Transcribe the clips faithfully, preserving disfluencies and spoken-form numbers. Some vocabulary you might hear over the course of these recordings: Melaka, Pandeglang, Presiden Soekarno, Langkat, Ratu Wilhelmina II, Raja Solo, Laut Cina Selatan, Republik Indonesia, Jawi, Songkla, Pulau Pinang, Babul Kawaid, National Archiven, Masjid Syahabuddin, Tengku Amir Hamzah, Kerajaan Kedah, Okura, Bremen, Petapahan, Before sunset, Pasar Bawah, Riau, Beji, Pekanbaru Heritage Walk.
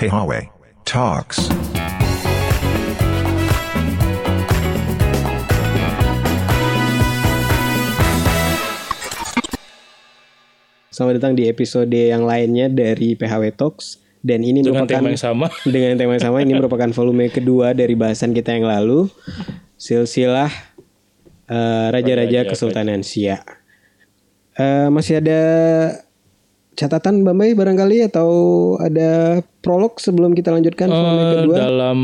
P H W Talks. Selamat datang di episode yang lainnya dari P H W Talks. Dan ini dengan merupakan tema yang sama. Dengan tema yang sama. Ini merupakan volume kedua dari bahasan kita yang lalu, silsilah uh, Raja-Raja Kesultanan Siak. uh, Masih ada catatan Bambai barangkali, atau ada prolog sebelum kita lanjutkan uh, volume kedua? Dalam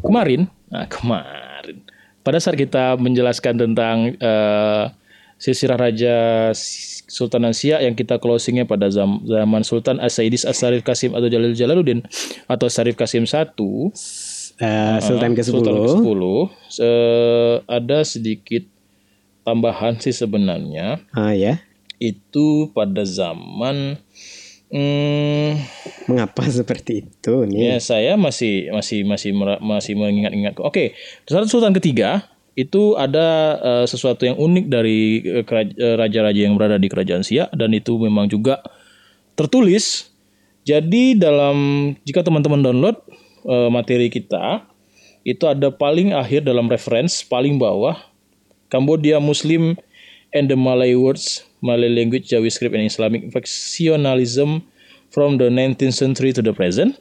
kemarin nah Kemarin pada saat kita menjelaskan tentang uh, silsilah Raja Kesultanan Siak yang kita closingnya pada zaman Sultan As-Saidis As-Syarif Kasim Abdul Jalil Jalaluddin atau Syarif Kasim satu, uh, Sultan ke sepuluh, Sultan ke sepuluh uh, ada sedikit tambahan sih sebenarnya. Ah ya. Itu pada zaman hmm, mengapa seperti itu nih? Ya, saya masih masih masih masih mengingat-ingat. Oke, okay. Sultan ketiga itu ada uh, sesuatu yang unik dari uh, raja-raja yang berada di Kerajaan Siak, dan itu memang juga tertulis. Jadi dalam, jika teman-teman download uh, materi kita, itu ada paling akhir dalam reference paling bawah, Cambodia Muslim and the Malay Words, Malay Language, Jawi Script and Islamic Factionalism from the nineteenth century to the present.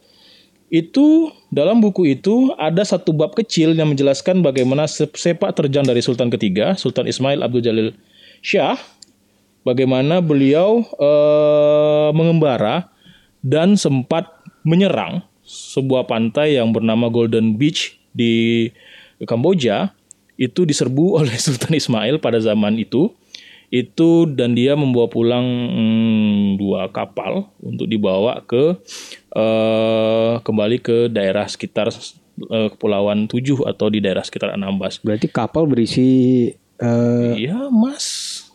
Itu dalam buku itu ada satu bab kecil yang menjelaskan bagaimana sepak terjang dari Sultan ketiga, Sultan Ismail Abdul Jalil Shah, bagaimana beliau eh, mengembara dan sempat menyerang sebuah pantai yang bernama Golden Beach di Kamboja. Itu diserbu oleh Sultan Ismail pada zaman itu. Itu dan dia membawa pulang hmm, dua kapal untuk dibawa ke uh, kembali ke daerah sekitar uh, Kepulauan Tujuh atau di daerah sekitar Anambas. Berarti kapal berisi uh, iya emas,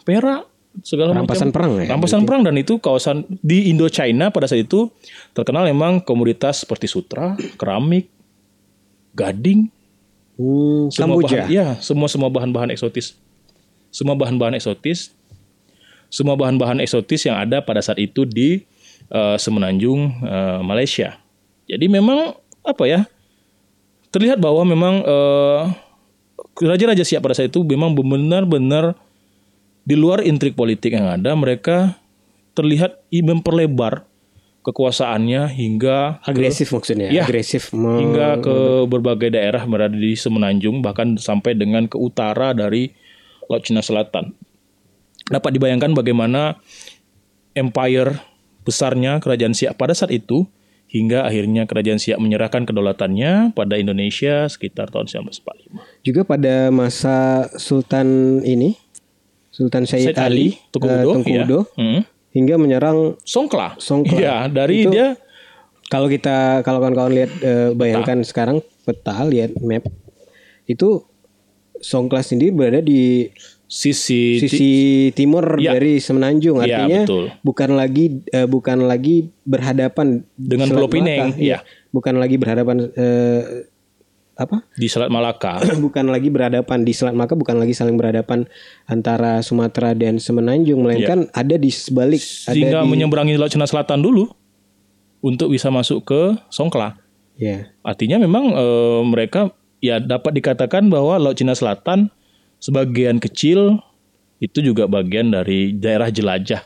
perak, segala rampasan macam. Perang, ya? Rampasan perang, dan itu kawasan di Indochina pada saat itu terkenal memang komoditas seperti sutra, keramik, gading, uh, semua bahan, ya semua semua bahan-bahan eksotis. Semua bahan-bahan eksotis, semua bahan-bahan eksotis yang ada pada saat itu di uh, Semenanjung uh, Malaysia. Jadi memang apa ya, terlihat bahwa memang uh, raja-raja Siak pada saat itu memang benar-benar di luar intrik politik yang ada, mereka terlihat memperlebar kekuasaannya hingga agresif ke, maksudnya ya, agresif me- hingga ke berbagai daerah berada di Semenanjung, bahkan sampai dengan ke utara dari Laut Cina Selatan. Dapat dibayangkan bagaimana empire besarnya Kerajaan Siak pada saat itu, hingga akhirnya Kerajaan Siak menyerahkan kedaulatannya pada Indonesia sekitar tahun seribu sembilan ratus empat puluh lima. Juga pada masa Sultan ini, Sultan Syed Ali Tengku Udoh, ya. hmm. hingga menyerang Songkla. Songkla. Ya, dari itu, dia kalau kita kalau kawan-kawan lihat eh, bayangkan peta. Sekarang peta, lihat map itu, Songkla sendiri berada di sisi sisi timur ya, dari Semenanjung, artinya ya, bukan lagi uh, bukan lagi berhadapan dengan Pulau Pinang, ya. bukan lagi berhadapan uh, apa di Selat Malaka, bukan lagi berhadapan di Selat Malaka, bukan lagi saling berhadapan antara Sumatera dan Semenanjung, melainkan ya. ada di sebalik, sehingga ada di... menyeberangi Laut Cina Selatan dulu untuk bisa masuk ke Songkla. Ya. Artinya memang uh, mereka ya dapat dikatakan bahwa Laut Cina Selatan sebagian kecil itu juga bagian dari daerah jelajah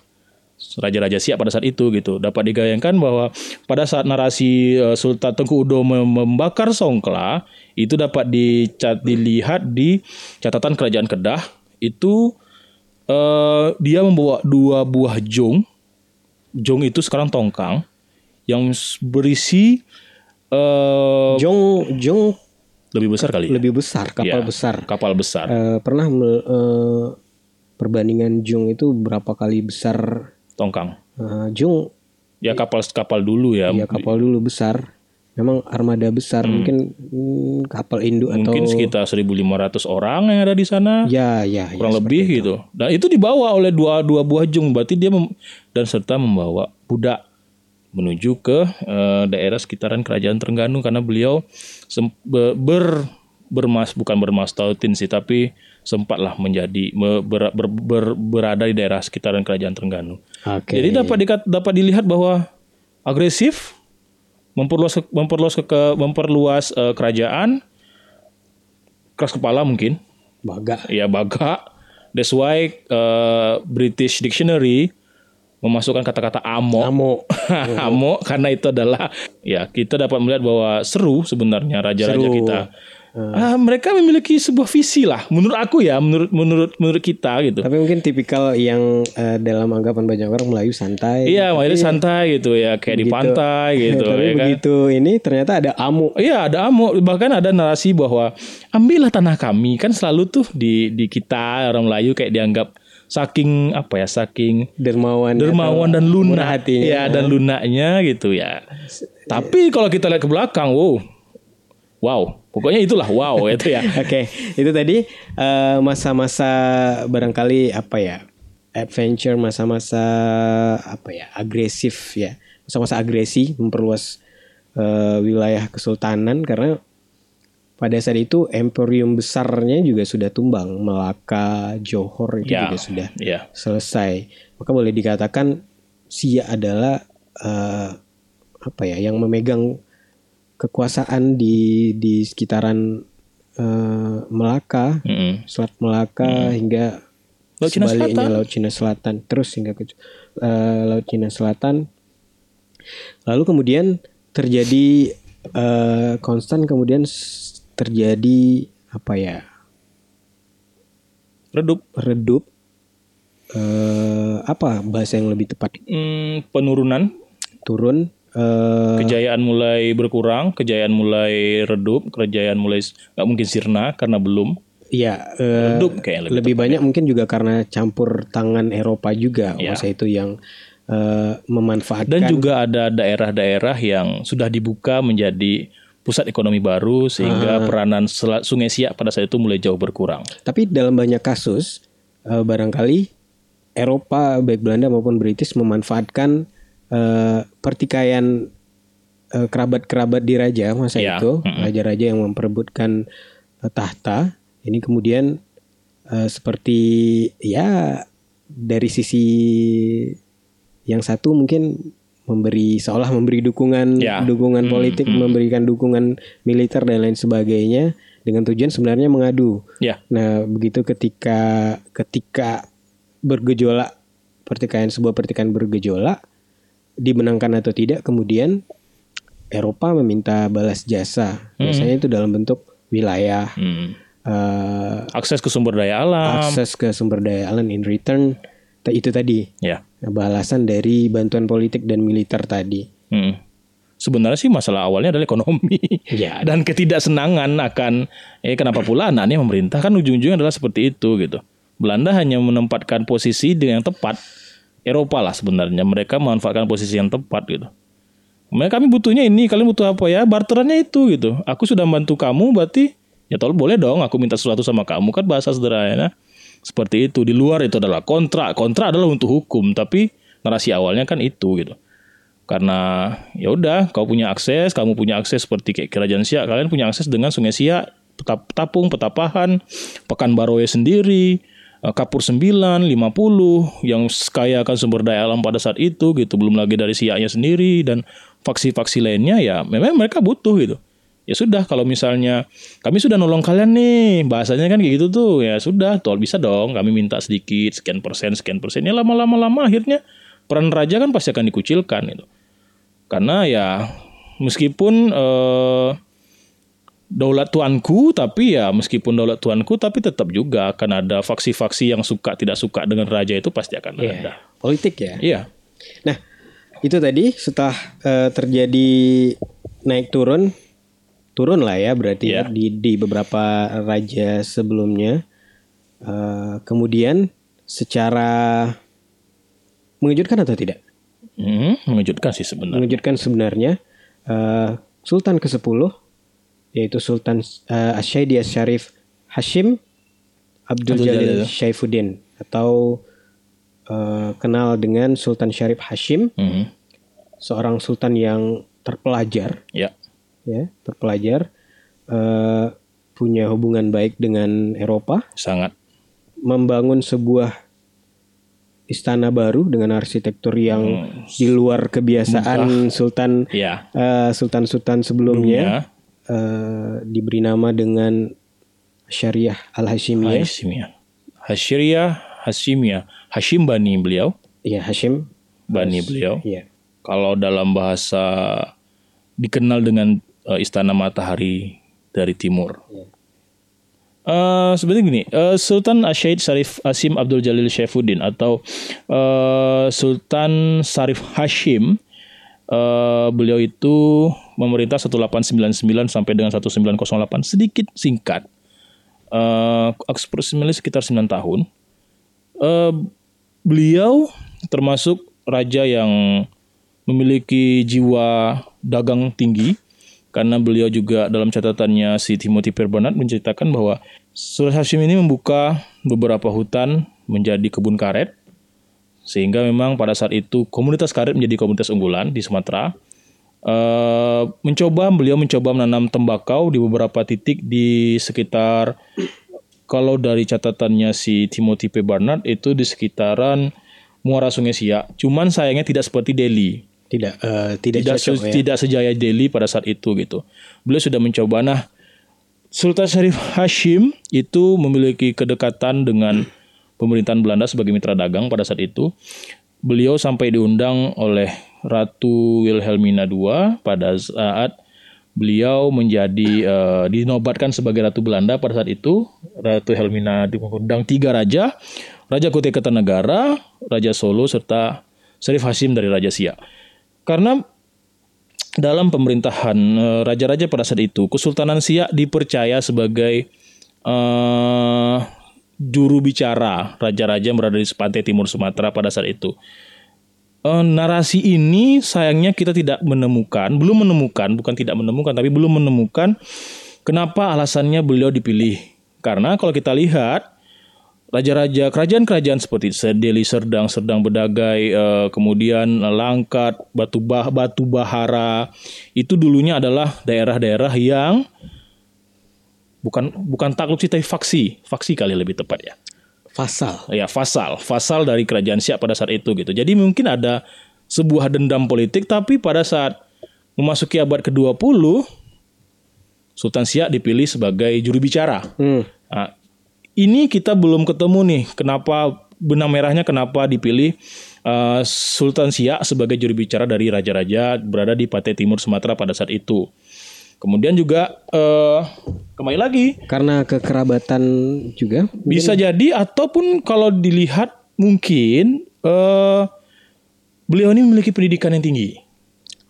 Raja-Raja Siak pada saat itu gitu. Dapat dibayangkan bahwa pada saat narasi uh, Sultan Tengku Udoh membakar Songkla, itu dapat dicat, dilihat di catatan Kerajaan Kedah. Itu uh, dia membawa dua buah jong. Jong itu sekarang tongkang yang berisi uh, jong jong lebih besar kali ya? Lebih besar, kapal ya, besar. Kapal besar. Uh, pernah uh, perbandingan jung itu berapa kali besar tongkang? Uh, jung. Ya kapal kapal dulu ya. Iya kapal dulu besar. Memang armada besar, hmm. mungkin hmm, kapal induk atau mungkin sekitar seribu lima ratus orang yang ada di sana. Ya ya. Kurang ya, lebih gitu. Itu. Dan itu dibawa oleh dua dua buah jung, berarti dia mem- dan serta membawa budak menuju ke uh, daerah sekitaran Kerajaan Terengganu, karena beliau sem- ber bermas bukan bermastautin sih, tapi sempatlah menjadi ber, ber, ber, berada di daerah sekitaran Kerajaan Terengganu. Okay. Jadi dapat di, dapat dilihat bahwa agresif, memperluas memperluas ke memperluas uh, kerajaan, keras kepala mungkin. Baga. Ya, baga. That's why uh, British Dictionary memasukkan kata-kata amok. Amok. Amok karena itu adalah ya kita dapat melihat bahwa seru sebenarnya raja-raja kita. Hmm. Ah, mereka memiliki sebuah visi lah, menurut aku ya, menurut menurut menurut kita gitu. Tapi mungkin tipikal yang uh, dalam anggapan banyak orang Melayu santai. Iya, Melayu gitu. Santai gitu ya, kayak begitu. Di pantai gitu. Tapi ya begitu kan? Ini ternyata ada amuk. Iya, ada amuk. Bahkan ada narasi bahwa ambillah tanah kami, kan selalu tuh di di kita orang Melayu kayak dianggap saking apa ya, saking dermawan, dermawan dan lunak hatinya. Ya, dan lunaknya gitu ya. Tapi kalau kita lihat ke belakang, wow. Wow, pokoknya itulah wow itu ya. Oke, itu tadi uh, masa-masa barangkali apa ya, adventure, masa-masa apa ya, agresif ya, masa-masa agresi memperluas uh, wilayah kesultanan karena pada saat itu emporium besarnya juga sudah tumbang, Melaka, Johor itu yeah, juga sudah yeah. selesai. Maka boleh dikatakan Siak adalah uh, apa ya, yang memegang kekuasaan di di sekitaran uh, Melaka, mm-hmm. Selat Malaka mm-hmm. hingga Laut Cina sebaliknya Selatan. Laut Cina Selatan, terus hingga ke uh, Laut Cina Selatan. Lalu kemudian terjadi uh, konstan kemudian terjadi apa ya? Redup, redup. Uh, apa bahasa yang lebih tepat? Mm, penurunan, turun. Kejayaan mulai berkurang, kejayaan mulai redup, kejayaan mulai nggak mungkin sirna karena belum. Iya, redup kayak lebih, lebih banyak mungkin juga karena campur tangan Eropa juga ya. Masa itu yang uh, memanfaatkan. Dan juga ada daerah-daerah yang sudah dibuka menjadi pusat ekonomi baru sehingga ah. peranan selat Sungai Siak pada saat itu mulai jauh berkurang. Tapi dalam banyak kasus uh, barangkali Eropa baik Belanda maupun British memanfaatkan Uh, pertikaian uh, kerabat-kerabat di raja masa yeah. itu, raja-raja yang memperebutkan uh, tahta ini kemudian uh, seperti ya dari sisi yang satu mungkin memberi seolah memberi dukungan yeah. dukungan mm-hmm. politik, memberikan dukungan militer dan lain sebagainya dengan tujuan sebenarnya mengadu. Yeah. Nah, begitu ketika ketika bergejolak pertikaian sebuah pertikaian bergejolak dimenangkan atau tidak, kemudian Eropa meminta balas jasa. Biasanya hmm. itu dalam bentuk wilayah, hmm. uh, akses ke sumber daya alam, akses ke sumber daya alam in return itu tadi, ya. Balasan dari bantuan politik dan militer tadi. Hmm. Sebenarnya sih masalah awalnya adalah ekonomi ya. Dan ketidaksenangan akan, eh kenapa pula anaknya memerintah, kan ujung-ujungnya adalah seperti itu gitu. Belanda hanya menempatkan posisi dengan tepat. Eropa lah sebenarnya, mereka memanfaatkan posisi yang tepat gitu. Mereka, kami butuhnya ini, kalian butuh apa ya? Barterannya itu gitu. Aku sudah membantu kamu, berarti ya tolong boleh dong aku minta sesuatu sama kamu, kan bahasa sederhana. Seperti itu. Di luar itu adalah kontrak. Kontrak adalah untuk hukum, tapi narasi awalnya kan itu gitu. Karena ya udah, kau punya akses, kamu punya akses seperti kayak Kerajaan Siak, kalian punya akses dengan Sungai Siak, Petapung, Petapahan, Pekan Baroe sendiri. Kapur sembilan, lima puluh yang kaya akan sumber daya alam pada saat itu gitu, belum lagi dari Siaknya sendiri dan faksi-faksi lainnya ya memang mereka butuh gitu. Ya sudah, kalau misalnya kami sudah nolong kalian nih, bahasanya kan kayak gitu tuh, ya sudah, tol bisa dong kami minta sedikit, sekian persen, sekian persennya, lama-lama-lama akhirnya peran raja kan pasti akan dikucilkan gitu. Karena ya meskipun eh, daulat tuanku, tapi ya meskipun daulat tuanku, tapi tetap juga akan ada faksi-faksi yang suka tidak suka dengan raja, itu pasti akan yeah. ada. Politik ya. Iya. Yeah. Nah, itu tadi setelah uh, terjadi naik turun, turun lah ya berarti yeah. di, di beberapa raja sebelumnya. Uh, kemudian secara mengejutkan atau tidak? Hmm, mengejutkan sih sebenarnya. Mengejutkan sebenarnya. Uh, Sultan kesepuluh yaitu Sultan uh, As-Sya'idiyah Syarif Hashim Abdul, Abdul Jalil, Jalil Syaifuddin atau uh, kenal dengan Sultan Syarif Hashim, mm-hmm. seorang sultan yang terpelajar, yeah. ya terpelajar, uh, punya hubungan baik dengan Eropa, sangat membangun sebuah istana baru dengan arsitektur yang hmm. di luar kebiasaan Muntah. Sultan ya. uh, Sultan-Sultan sebelumnya ya. uh, diberi nama dengan Syariah Al-Hashimiyah. Hashimiyah. Hashiriyah Hashimiyah. Hashim Bani beliau. Iya, Hashim Bani Hash, beliau. Ya. Kalau dalam bahasa dikenal dengan uh, Istana Matahari dari Timur. Ya. Uh, sebenarnya gini, uh, Sultan As-Sya'idiyah Syarif Kasim Abdul Jalil Syaifuddin atau uh, Sultan Syarif Hashim, uh, beliau itu memerintah seribu delapan ratus sembilan puluh sembilan sampai dengan seribu sembilan ratus delapan, sedikit singkat, uh, approximately sekitar sembilan tahun. Uh, beliau termasuk raja yang memiliki jiwa dagang tinggi. Karena beliau juga dalam catatannya si Timothy P. Barnard menceritakan bahwa Sultan Hashim ini membuka beberapa hutan menjadi kebun karet. Sehingga memang pada saat itu komunitas karet menjadi komunitas unggulan di Sumatera. E, mencoba beliau mencoba menanam tembakau di beberapa titik di sekitar, kalau dari catatannya si Timothy P. Barnard itu di sekitaran muara Sungai Siak. Cuman sayangnya tidak seperti Delhi. Tidak, uh, tidak tidak cocok, se- ya. tidak sejaya Delhi pada saat itu gitu. Beliau sudah mencoba. Nah, Sultan Syarif Hashim itu memiliki kedekatan dengan pemerintahan Belanda sebagai mitra dagang pada saat itu. Beliau sampai diundang oleh Ratu Wilhelmina kedua pada saat beliau menjadi uh, dinobatkan sebagai Ratu Belanda pada saat itu. Ratu Wilhelmina diundang tiga raja, Raja Kutai Kartanegara, Raja Solo serta Syarif Hashim dari Raja Siak. Karena dalam pemerintahan raja-raja pada saat itu, Kesultanan Siak dipercaya sebagai uh, juru bicara raja-raja yang berada di pantai timur Sumatera pada saat itu. Uh, narasi ini sayangnya kita tidak menemukan, belum menemukan, bukan tidak menemukan, tapi belum menemukan kenapa alasannya beliau dipilih. Karena kalau kita lihat, raja-raja, kerajaan-kerajaan seperti Delhi, Serdang, Serdang Bedagai, eh, kemudian Langkat, Batu Bah, Batu Bahara, itu dulunya adalah daerah-daerah yang bukan bukan takluk sih, tapi faksi, faksi kali lebih tepat ya. Fasal. Ya, fasal, fasal dari kerajaan Siak pada saat itu gitu. Jadi mungkin ada sebuah dendam politik, tapi pada saat memasuki abad kedua puluh, Sultan Siak dipilih sebagai juru bicara. Hmm. Nah, ini kita belum ketemu nih, kenapa benang merahnya kenapa dipilih uh, Sultan Siak sebagai juru bicara dari raja-raja berada di pantai timur Sumatera pada saat itu. Kemudian juga uh, kembali lagi karena kekerabatan juga mungkin. Bisa jadi ataupun kalau dilihat mungkin uh, beliau ini memiliki pendidikan yang tinggi.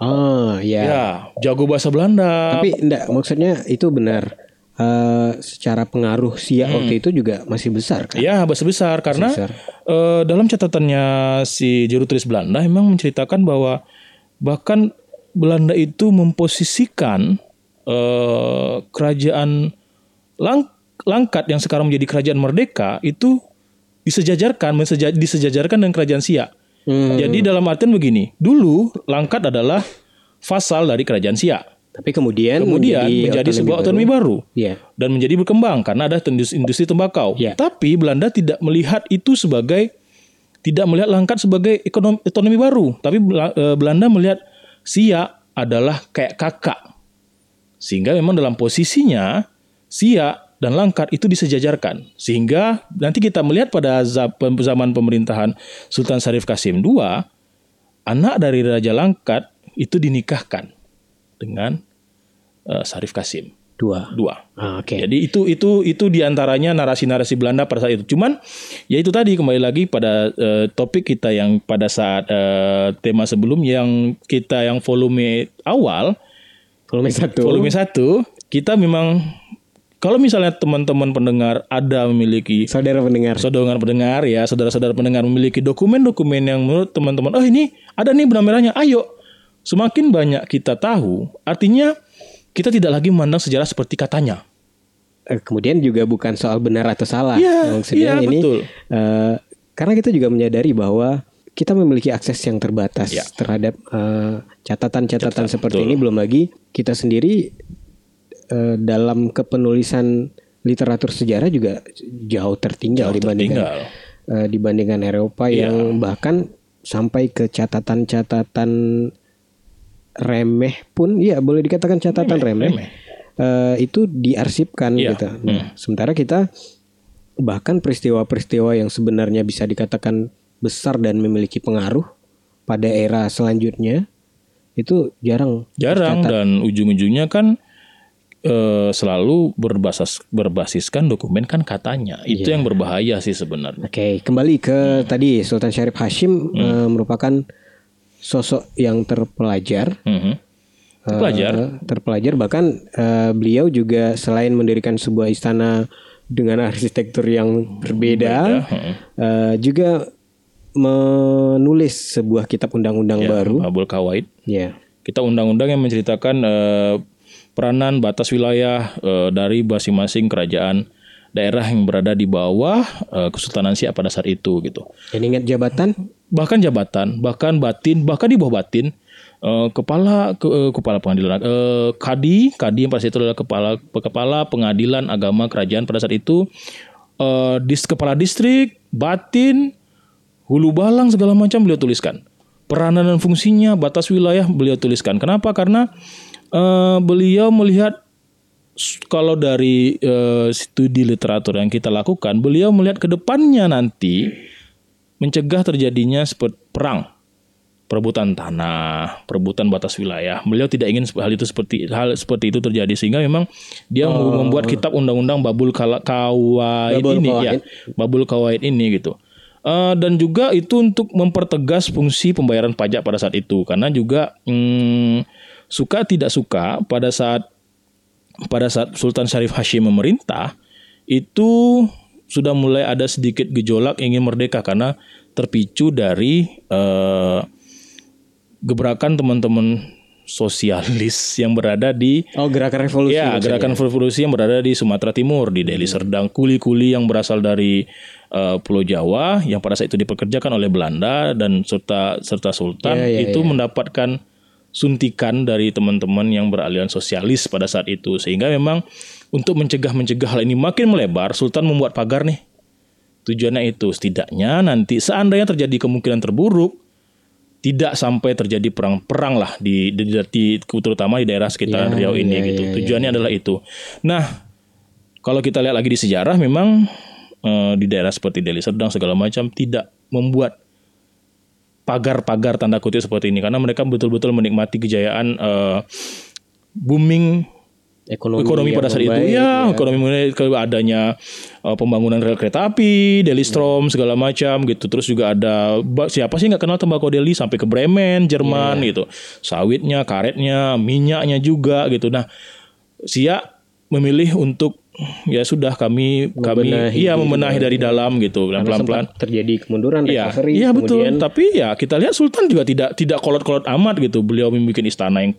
Oh ya. Ya, jago bahasa Belanda. Tapi enggak, maksudnya itu benar. Uh, secara pengaruh Siak hmm. waktu itu juga masih besar kan? Iya, masih besar karena besar. Uh, dalam catatannya si jurutulis Belanda memang menceritakan bahwa bahkan Belanda itu memposisikan uh, kerajaan Lang- Langkat yang sekarang menjadi kerajaan merdeka itu disejajarkan menseja- disejajarkan dengan kerajaan Siak. Hmm. Jadi dalam artian begini, dulu Langkat adalah vasal dari kerajaan Siak. Tapi kemudian, kemudian menjadi, menjadi otonomi sebuah otonomi baru, baru yeah. dan menjadi berkembang karena ada industri tembakau. Yeah. Tapi Belanda tidak melihat itu sebagai tidak melihat Langkat sebagai ekonomi, otonomi baru. Tapi Belanda melihat Siak adalah kayak kakak, sehingga memang dalam posisinya Siak dan Langkat itu disejajarkan. Sehingga nanti kita melihat pada zaman pemerintahan Sultan Syarif Kasim kedua, anak dari Raja Langkat itu dinikahkan dengan Syarif Kasim dua dua. Ah, okay. Jadi itu itu itu diantaranya narasi-narasi Belanda pada saat itu. Cuman ya itu tadi kembali lagi pada uh, topik kita yang pada saat uh, tema sebelum yang kita yang volume awal volume satu volume satu kita memang kalau misalnya teman-teman pendengar ada memiliki saudara pendengar saudara pendengar ya saudara-saudara pendengar memiliki dokumen-dokumen yang menurut teman-teman oh ini ada nih benang merahnya, ayo semakin banyak kita tahu artinya kita tidak lagi memandang sejarah seperti katanya. Kemudian juga bukan soal benar atau salah. Ya, maksudnya ya, ini betul. Uh, karena kita juga menyadari bahwa kita memiliki akses yang terbatas ya. terhadap uh, catatan-catatan Catatan, seperti betul. Ini. Belum lagi kita sendiri uh, dalam kepenulisan literatur sejarah juga jauh tertinggal, jauh tertinggal. dibandingkan uh, dibandingkan Eropa yeah. yang bahkan sampai ke catatan-catatan remeh pun, ya boleh dikatakan catatan remeh, remeh, remeh. Uh, itu diarsipkan yeah. gitu. Nah, mm. sementara kita bahkan peristiwa-peristiwa yang sebenarnya bisa dikatakan besar dan memiliki pengaruh pada era selanjutnya itu jarang. Jarang tercatat. Dan ujung-ujungnya kan e, selalu berbasis berbasiskan dokumen kan katanya. Itu yeah. yang berbahaya sih sebenarnya. Oke, okay. Kembali ke hmm. tadi Sultan Syarif Hashim hmm. e, merupakan sosok yang terpelajar. Hmm. Terpelajar, e, terpelajar bahkan e, beliau juga selain mendirikan sebuah istana dengan arsitektur yang berbeda, hmm. uh, juga menulis sebuah kitab undang-undang ya, baru, Mabul Kawaid. Ya. Kitab undang-undang yang menceritakan uh, peranan batas wilayah uh, dari masing-masing kerajaan daerah yang berada di bawah uh, Kesultanan Siak pada saat itu, gitu. Dan ingat jabatan, bahkan jabatan, bahkan batin, bahkan di bawah batin. Uh, kepala ke, uh, kepala pengadilan uh, kadi kadi yang pada saat itu adalah kepala kepala pengadilan agama kerajaan pada saat itu, uh, dis, kepala distrik, batin, hulu balang, segala macam beliau tuliskan, peranan dan fungsinya, batas wilayah beliau tuliskan. Kenapa? Karena uh, beliau melihat, kalau dari uh, studi literatur yang kita lakukan, beliau melihat ke depannya nanti mencegah terjadinya seperti perang, perebutan tanah, perebutan batas wilayah. Beliau tidak ingin hal itu seperti hal seperti itu terjadi, sehingga memang dia oh. membuat kitab undang-undang Babul Kawaid ini, ya, Babul Kawaid ini gitu. Uh, dan juga itu untuk mempertegas fungsi pembayaran pajak pada saat itu, karena juga hmm, suka tidak suka pada saat pada saat Sultan Syarif Hashim memerintah itu sudah mulai ada sedikit gejolak ingin merdeka karena terpicu dari uh, gebrakan teman-teman sosialis yang berada di oh gerakan revolusi ya gerakan ya. revolusi yang berada di Sumatera Timur, di Deli Serdang, kuli-kuli yang berasal dari uh, Pulau Jawa yang pada saat itu dipekerjakan oleh Belanda dan serta serta Sultan ya, ya, itu ya. mendapatkan suntikan dari teman-teman yang beraliran sosialis pada saat itu, sehingga memang untuk mencegah mencegah hal ini makin melebar, Sultan membuat pagar nih, tujuannya itu setidaknya nanti seandainya terjadi kemungkinan terburuk tidak sampai terjadi perang-perang lah di, di, di terutama di daerah sekitaran ya, Riau ini ya, gitu. Ya, Tujuannya ya. adalah itu. Nah, kalau kita lihat lagi di sejarah, memang eh, di daerah seperti Deli Serdang segala macam tidak membuat pagar-pagar tanda kutip seperti ini, karena mereka betul-betul menikmati kejayaan eh, booming ekonomi, ekonomi pada saat membaik, itu. Ya, ya. ekonomi adanya uh, pembangunan rel kereta api, Delistrom, segala macam gitu. Terus juga ada, siapa sih nggak kenal tembakau Deli sampai ke Bremen, Jerman yeah. gitu. Sawitnya, karetnya, minyaknya juga gitu. Nah, Siak memilih untuk ya sudah kami membenahi, kami iya membenahi dari ya. dalam gitu. Nah, pelan-pelan terjadi kemunduran ya, recovery. Iya, betul. Kemudian... Tapi ya kita lihat Sultan juga tidak tidak kolot-kolot amat gitu. Beliau membuat istana yang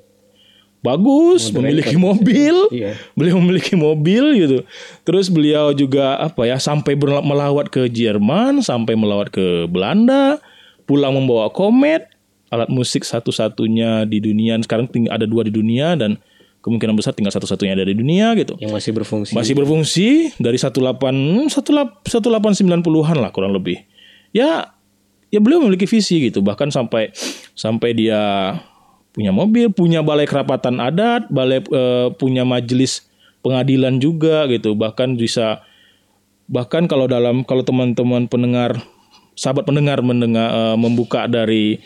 bagus, Modern memiliki record. mobil, yeah. beliau memiliki mobil gitu. Terus beliau juga apa ya sampai melawat ke Jerman, sampai melawat ke Belanda, pulang membawa komet, alat musik satu-satunya di dunia. Sekarang ada dua di dunia dan kemungkinan besar tinggal satu-satunya ada di dunia gitu. Yang masih berfungsi. Masih berfungsi dari delapan belas sembilan puluhan lah kurang lebih. Ya, ya beliau memiliki visi gitu. Bahkan sampai sampai dia punya mobil, punya balai kerapatan adat, balai eh, punya majelis pengadilan juga gitu. Bahkan bisa, bahkan kalau dalam kalau teman-teman pendengar, sahabat pendengar mendengar eh, membuka dari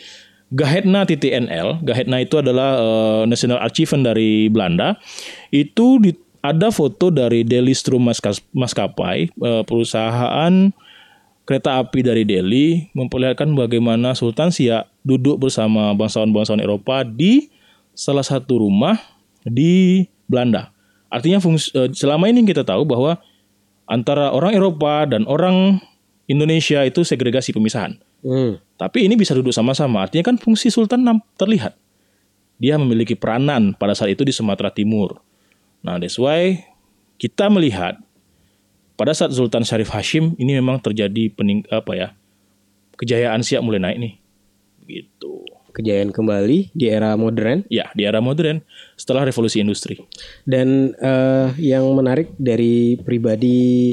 Gahetna titik N L, Gahetna itu adalah eh, National Archiven dari Belanda. Itu di, ada foto dari Delistrom Maskapai, eh, perusahaan kereta api dari Delhi, memperlihatkan bagaimana Sultan Siak duduk bersama bangsawan-bangsawan Eropa di salah satu rumah di Belanda. Artinya fungsi, selama ini kita tahu bahwa antara orang Eropa dan orang Indonesia itu segregasi pemisahan. Hmm. Tapi ini bisa duduk sama-sama. Artinya kan fungsi Sultan terlihat. Dia memiliki peranan pada saat itu di Sumatera Timur. Nah, that's why kita melihat pada saat Sultan Syarif Hashim ini memang terjadi pening, apa ya kejayaan Siak mulai naik nih, gitu. Kejayaan kembali di era modern. Ya, di era modern setelah revolusi industri. Dan uh, yang menarik dari pribadi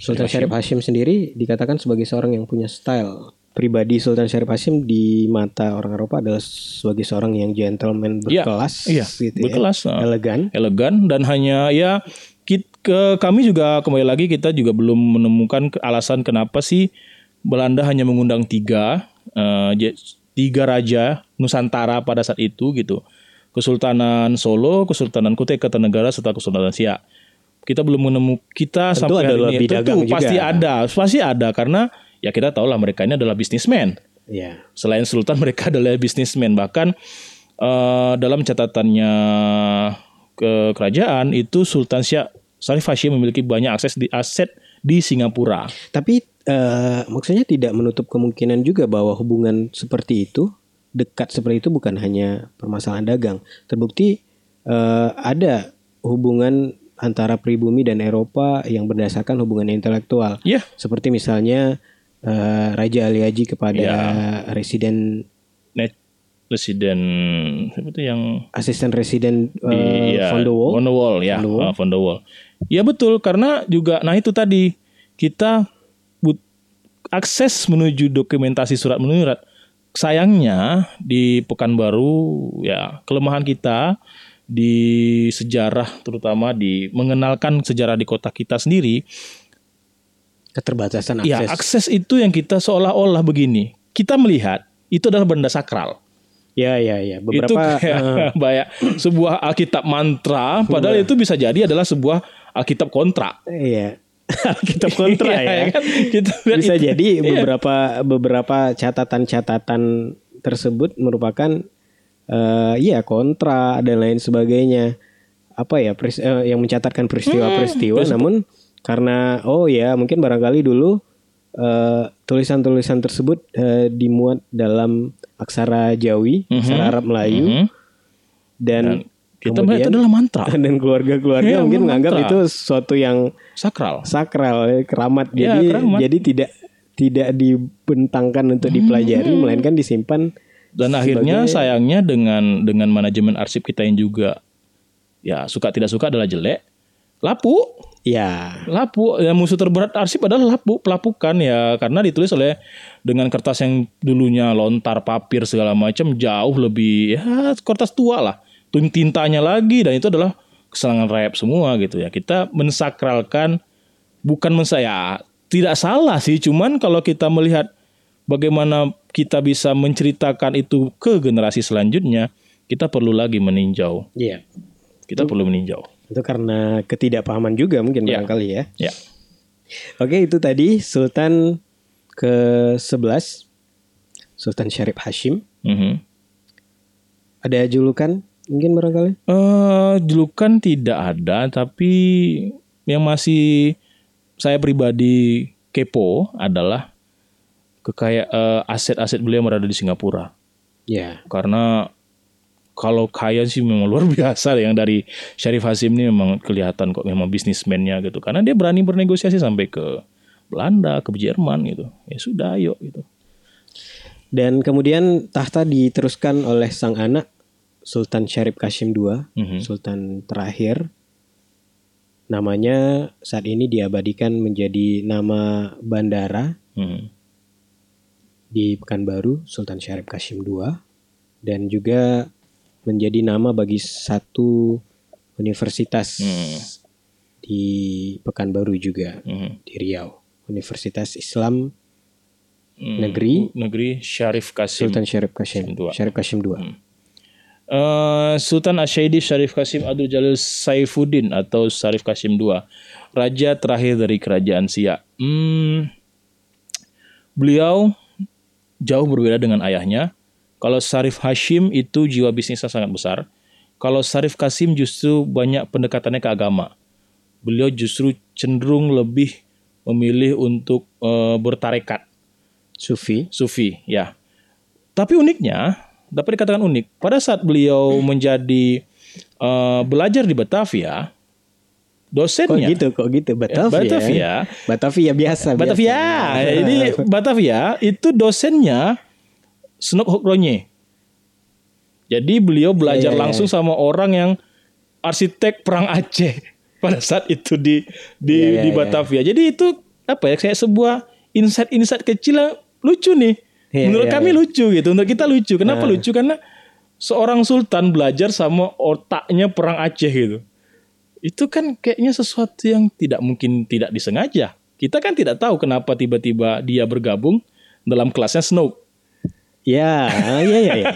Sultan Syarif Hashim sendiri dikatakan sebagai seorang yang punya style. Pribadi Sultan Syarif Kasim di mata orang Eropa adalah sebagai seorang yang gentleman berkelas, ya, iya, gitu berkelas, ya, elegan, elegan dan hanya ya kita, ke, kami juga kembali lagi kita juga belum menemukan alasan kenapa sih Belanda hanya mengundang tiga uh, tiga raja Nusantara pada saat itu gitu, Kesultanan Solo, Kesultanan Kutai Kartanegara serta Kesultanan Siak. Kita belum menemukan kita tentu sampai hari ini tentu juga. pasti ada, pasti ada karena ya kita tahulah mereka ini adalah bisnismen. Yeah. Selain sultan mereka adalah bisnismen. Bahkan uh, dalam catatannya ke kerajaan itu Sultan Syarif Syarif Hashim memiliki banyak akses di aset di Singapura. Tapi uh, maksudnya tidak menutup kemungkinan juga bahwa hubungan seperti itu, dekat seperti itu bukan hanya permasalahan dagang. Terbukti uh, ada hubungan antara pribumi dan Eropa yang berdasarkan hubungan intelektual. Yeah. Seperti misalnya Uh, Raja Ali Haji kepada ya. residen Net, residen siapa itu yang asisten residen uh, Fondowol Fondowol ya Fondowol. Fondowol ya betul karena juga nah itu tadi kita but, akses menuju dokumentasi surat menyurat sayangnya di Pekanbaru ya kelemahan kita di sejarah terutama di mengenalkan sejarah di kota kita sendiri. Keterbatasan akses. Ya, akses itu yang kita seolah-olah begini. Kita melihat itu adalah benda sakral. Ya, ya, ya. Beberapa itu kayak, uh, banyak sebuah Alkitab mantra, padahal uh, itu bisa jadi adalah sebuah Alkitab kontra. Iya. Alkitab kontra ya. Ya kan? Kita bisa itu, jadi beberapa iya. beberapa catatan-catatan tersebut merupakan uh, ya kontra dan lain sebagainya. Apa ya peris, uh, yang mencatatkan peristiwa-peristiwa, hmm, namun karena oh ya mungkin barangkali dulu uh, tulisan-tulisan tersebut uh, dimuat dalam aksara Jawi, mm-hmm. aksara Arab Melayu, mm-hmm. dan, dan kita kemudian itu adalah mantra dan keluarga-keluarga ya, mungkin menganggap mantra. Itu sesuatu yang sakral, sakral keramat ya, jadi keramat. Jadi tidak tidak dibentangkan untuk dipelajari, mm-hmm. melainkan disimpan dan sebagai, akhirnya sayangnya dengan dengan manajemen arsip kita yang juga ya suka tidak suka adalah jelek. Lapu, ya. Lapu, ya musuh terberat arsip adalah lapu, pelapukan ya, karena ditulis oleh dengan kertas yang dulunya lontar papir segala macam jauh lebih ya kertas tua lah, tintanya lagi dan itu adalah keselangan rep semua gitu ya. Kita mensakralkan bukan mensaya, tidak salah sih, cuman kalau kita melihat bagaimana kita bisa menceritakan itu ke generasi selanjutnya, kita perlu lagi meninjau. Iya. Kita perlu meninjau. Itu karena ketidakpahaman juga mungkin yeah. barangkali ya. Yeah. Oke, itu tadi Sultan kesebelas, Sultan Syarif Hashim. Mm-hmm. Ada julukan mungkin barangkali? Uh, julukan tidak ada, tapi yang masih saya pribadi kepo adalah kekaya uh, aset-aset beliau berada di Singapura. Ya. Yeah. Karena kalau kaya sih memang luar biasa yang dari Syarif Hashim ini memang kelihatan kok memang bisnismennya gitu. Karena dia berani bernegosiasi sampai ke Belanda, ke Jerman gitu. Ya sudah ayo gitu. Dan kemudian tahta diteruskan oleh sang anak Sultan Syarif Kasim kedua, mm-hmm. Sultan terakhir. Namanya saat ini diabadikan menjadi nama bandara mm-hmm. di Pekanbaru, Sultan Syarif Kasim kedua. Dan juga menjadi nama bagi satu universitas hmm. di Pekanbaru juga, hmm. di Riau, Universitas Islam hmm. Negeri Negeri Syarif Kasim, Sultan Syarif Kasim kedua. Syarif Kasim kedua. Hmm. Uh, Sultan As-Sya'idiyah Syarif Kasim Abdul Jalil Syaifuddin atau Syarif Kasim kedua, raja terakhir dari Kerajaan Siak. Hmm. Beliau jauh berbeda dengan ayahnya. Kalau Syarif Hashim itu jiwa bisnisnya sangat besar. Kalau Syarif Kasim justru banyak pendekatannya ke agama. Beliau justru cenderung lebih memilih untuk e, bertarekat. Sufi. Sufi, ya. Tapi uniknya, dapat dikatakan unik. Pada saat beliau hmm. menjadi e, belajar di Batavia, dosennya. Kok gitu, kok gitu. Batavia. Batavia. Batavia biasa. Batavia. Biasa. Ini Batavia itu dosennya Snouck Hurgronje. Jadi beliau belajar yeah. langsung sama orang yang arsitek perang Aceh pada saat itu di di, yeah, yeah, di Batavia. Yeah. Jadi itu apa ya, kayak sebuah insight-insight kecil yang lucu nih. Yeah, Menurut yeah, kami yeah. lucu gitu. Untuk kita lucu. Kenapa yeah. lucu? Karena seorang sultan belajar sama otaknya perang Aceh gitu. Itu kan kayaknya sesuatu yang tidak mungkin tidak disengaja. Kita kan tidak tahu kenapa tiba-tiba dia bergabung dalam kelasnya Snouck. Ya, ya, ya, ya.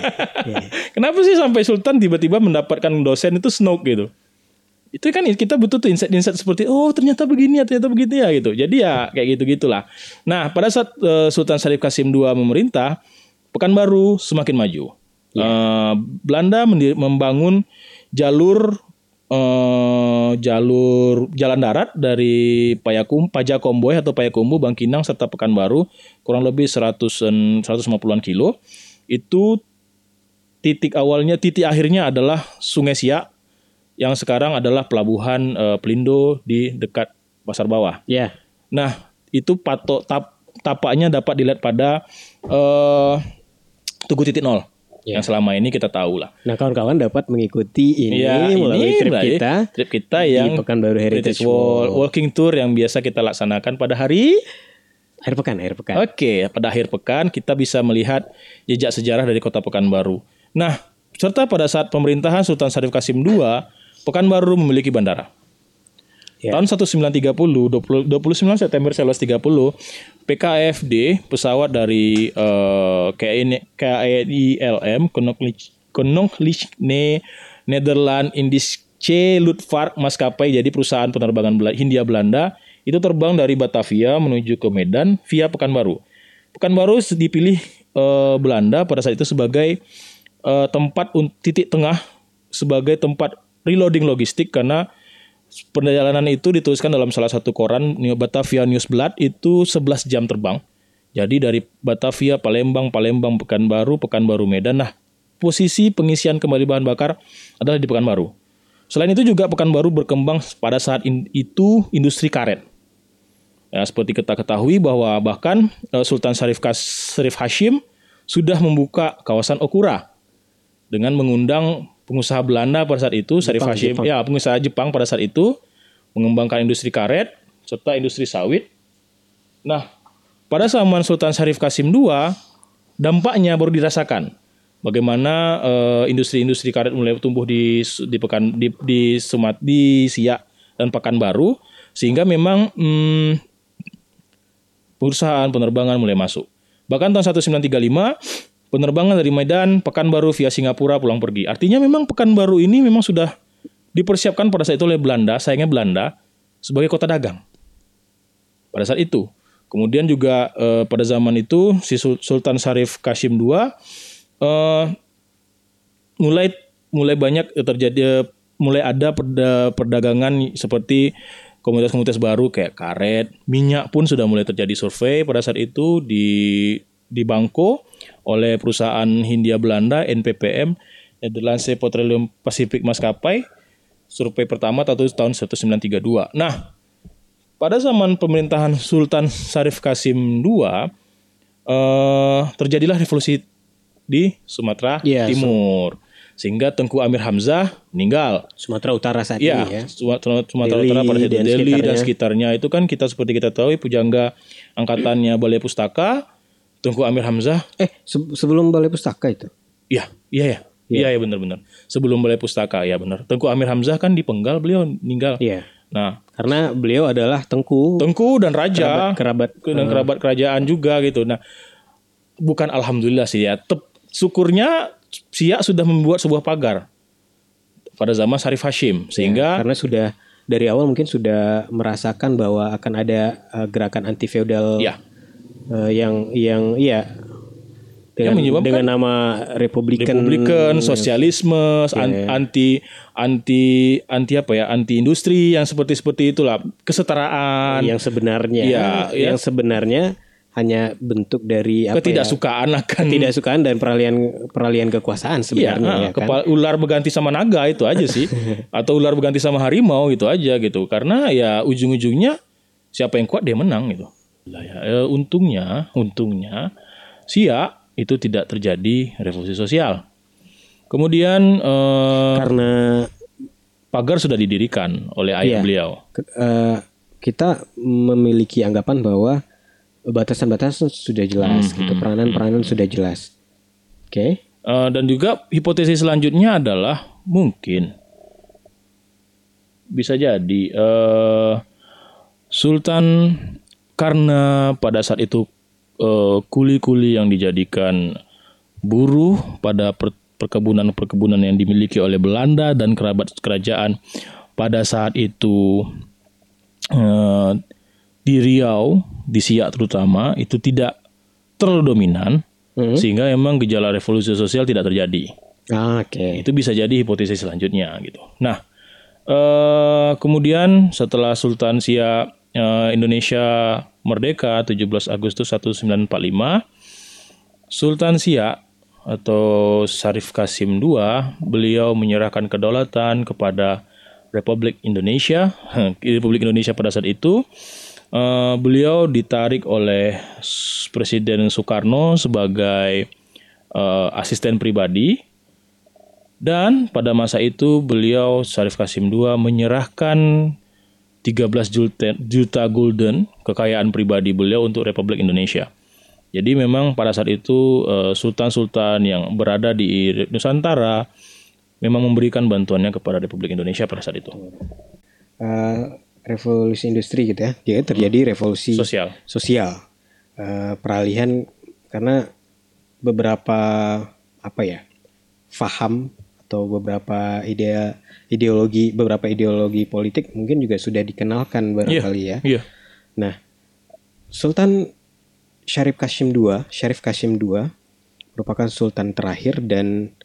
Kenapa sih sampai sultan tiba-tiba mendapatkan dosen itu Snouck gitu? Itu kan kita butuh tuh insight-insight seperti oh ternyata begini ya, ternyata begitu ya gitu. Jadi ya kayak gitu-gitulah. Nah, pada saat uh, Sultan Syarif Kasim kedua memerintah, Pekanbaru semakin maju. Yeah. Uh, Belanda mendir- membangun jalur uh, jalur jalan darat dari Payakum, Pajakomboy atau Payakumbuh, Bangkinang serta Pekanbaru kurang lebih seratus seratus lima puluhan kilo. Itu titik awalnya, titik akhirnya adalah Sungai Siak, yang sekarang adalah pelabuhan uh, Pelindo di dekat Pasar Bawah. Ya. Yeah. Nah, itu patok tap, tapaknya dapat dilihat pada uh, Tugu Titik Nol yeah. yang selama ini kita tahu lah. Nah, kawan-kawan dapat mengikuti ini yeah, melalui ini, trip kita, trip kita yang Pekanbaru Heritage Walk, walking tour yang biasa kita laksanakan pada hari akhir pekan, akhir pekan. Oke, okay, pada akhir pekan kita bisa melihat jejak sejarah dari Kota Pekanbaru. Nah, serta pada saat pemerintahan Sultan Syarif Kasim kedua Pekanbaru memiliki bandara. Ya. Tahun sembilan belas tiga puluh, dua puluh, dua puluh sembilan September seribu sembilan ratus tiga puluh, P K F D, pesawat dari uh, K N I L M, Koninklijke Nederland Indische Luchtvaart maskapai, jadi perusahaan penerbangan Hindia Belanda, itu terbang dari Batavia menuju ke Medan via Pekanbaru. Pekanbaru dipilih uh, Belanda pada saat itu sebagai uh, tempat titik tengah, sebagai tempat reloading logistik, karena perjalanan itu dituliskan dalam salah satu koran Batavia Newsblad itu sebelas jam terbang. Jadi dari Batavia, Palembang, Palembang, Pekanbaru, Pekanbaru, Medan. Nah, posisi pengisian kembali bahan bakar adalah di Pekanbaru. Selain itu juga Pekanbaru berkembang pada saat in, itu industri karet. Ya, seperti kita ketahui bahwa bahkan Sultan Syarif Kas, Syarif Hashim sudah membuka kawasan Okura dengan mengundang pengusaha Belanda pada saat itu, Syarif Hashim, ya pengusaha Jepang pada saat itu mengembangkan industri karet serta industri sawit. Nah, pada zaman Sultan Syarif Kasim kedua, dampaknya baru dirasakan. Bagaimana uh, industri-industri karet mulai tumbuh di di Pekan di di, Sumat, di Siak dan Pekanbaru, sehingga memang hmm, perusahaan penerbangan mulai masuk. Bahkan tahun sembilan belas tiga puluh lima penerbangan dari Medan, Pekanbaru via Singapura pulang pergi. Artinya memang Pekanbaru ini memang sudah dipersiapkan pada saat itu oleh Belanda, sayangnya Belanda, sebagai kota dagang. Pada saat itu. Kemudian juga eh, pada zaman itu, si Sultan Syarif Kasim kedua eh, mulai mulai banyak terjadi, mulai ada perdagangan seperti komunitas-komunitas baru kayak karet, minyak pun sudah mulai terjadi survei pada saat itu di di Bangko oleh perusahaan Hindia Belanda N P P M, Nederlandse Petroleum Pacific maskapai, survei pertama tahun sembilan belas tiga puluh dua. Nah, pada zaman pemerintahan Sultan Syarif Kasim kedua, eh, terjadilah revolusi di Sumatera ya, Timur, sehingga Tengku Amir Hamzah meninggal. Sumatera Utara saat ini ya. ya. Sumatera, Sumatera Deli, Utara pada saat itu, dan Deli sekitarnya. dan sekitarnya itu kan kita seperti kita tahu pujangga angkatannya Balai Pustaka. Tengku Amir Hamzah. Eh, sebelum Balai Pustaka itu? Iya, iya, iya. Iya, ya, benar-benar. Sebelum Balai Pustaka, ya benar. Tengku Amir Hamzah kan dipenggal, beliau meninggal. Iya. Nah, karena beliau adalah Tengku. Tengku dan Raja. Kerabat. kerabat dan kerabat kerajaan juga gitu. Nah, bukan alhamdulillah sih ya. Tep, syukurnya Siak sudah membuat sebuah pagar pada zaman Syarif Hashim. Sehingga. Ya, karena sudah dari awal mungkin sudah merasakan bahwa akan ada uh, gerakan anti-feudal. Iya. Uh, yang yang iya dengan, ya, dengan nama Republikan, Republikan, sosialisme, yeah, an, anti anti anti apa ya anti industri yang seperti seperti itulah, kesetaraan yang sebenarnya ya, ya. yang sebenarnya hanya bentuk dari apa ketidaksukaan ya, akan ketidaksukaan dan peralihan peralihan kekuasaan sebenarnya. Iya, ya, kan? Ular berganti sama naga itu aja sih, atau ular berganti sama harimau gitu aja gitu, karena ya ujung-ujungnya siapa yang kuat dia menang gitu. Ya, untungnya, untungnya Siak itu tidak terjadi revolusi sosial. Kemudian eh, karena pagar sudah didirikan oleh ayah iya, beliau. Ke, eh, kita memiliki anggapan bahwa batasan-batasan sudah jelas, hmm, gitu, peranan-peranan hmm. sudah jelas. Oke. Okay. Uh, dan juga hipotesis selanjutnya adalah mungkin bisa jadi uh, Sultan, karena pada saat itu uh, kuli-kuli yang dijadikan buruh pada per- perkebunan-perkebunan yang dimiliki oleh Belanda dan kerabat kerajaan pada saat itu uh, di Riau, di Siak terutama, itu tidak terlalu dominan, mm-hmm. sehingga memang gejala revolusi sosial tidak terjadi. Ah, oke. Okay. Itu bisa jadi hipotesis selanjutnya gitu. Nah, uh, kemudian setelah Sultan Siak uh, Indonesia merdeka tujuh belas Agustus sembilan belas empat puluh lima, Sultan Siak atau Syarif Kasim kedua, beliau menyerahkan kedaulatan kepada Republik Indonesia. Republik Indonesia pada saat itu Uh, beliau ditarik oleh Presiden Soekarno sebagai uh, asisten pribadi, dan pada masa itu beliau Syarif Kasim kedua menyerahkan tiga belas juta gulden kekayaan pribadi beliau untuk Republik Indonesia. Jadi memang pada saat itu uh, sultan-sultan yang berada di Nusantara memang memberikan bantuannya kepada Republik Indonesia pada saat itu. Uh... Revolusi industri gitu ya, jadi terjadi revolusi sosial. Sosial, uh, peralihan karena beberapa apa ya, faham atau beberapa ide ideologi, beberapa ideologi politik mungkin juga sudah dikenalkan barangkali yeah, ya. Yeah. Nah, Sultan Syarif Kasim kedua, Syarif Kasim kedua merupakan sultan terakhir dan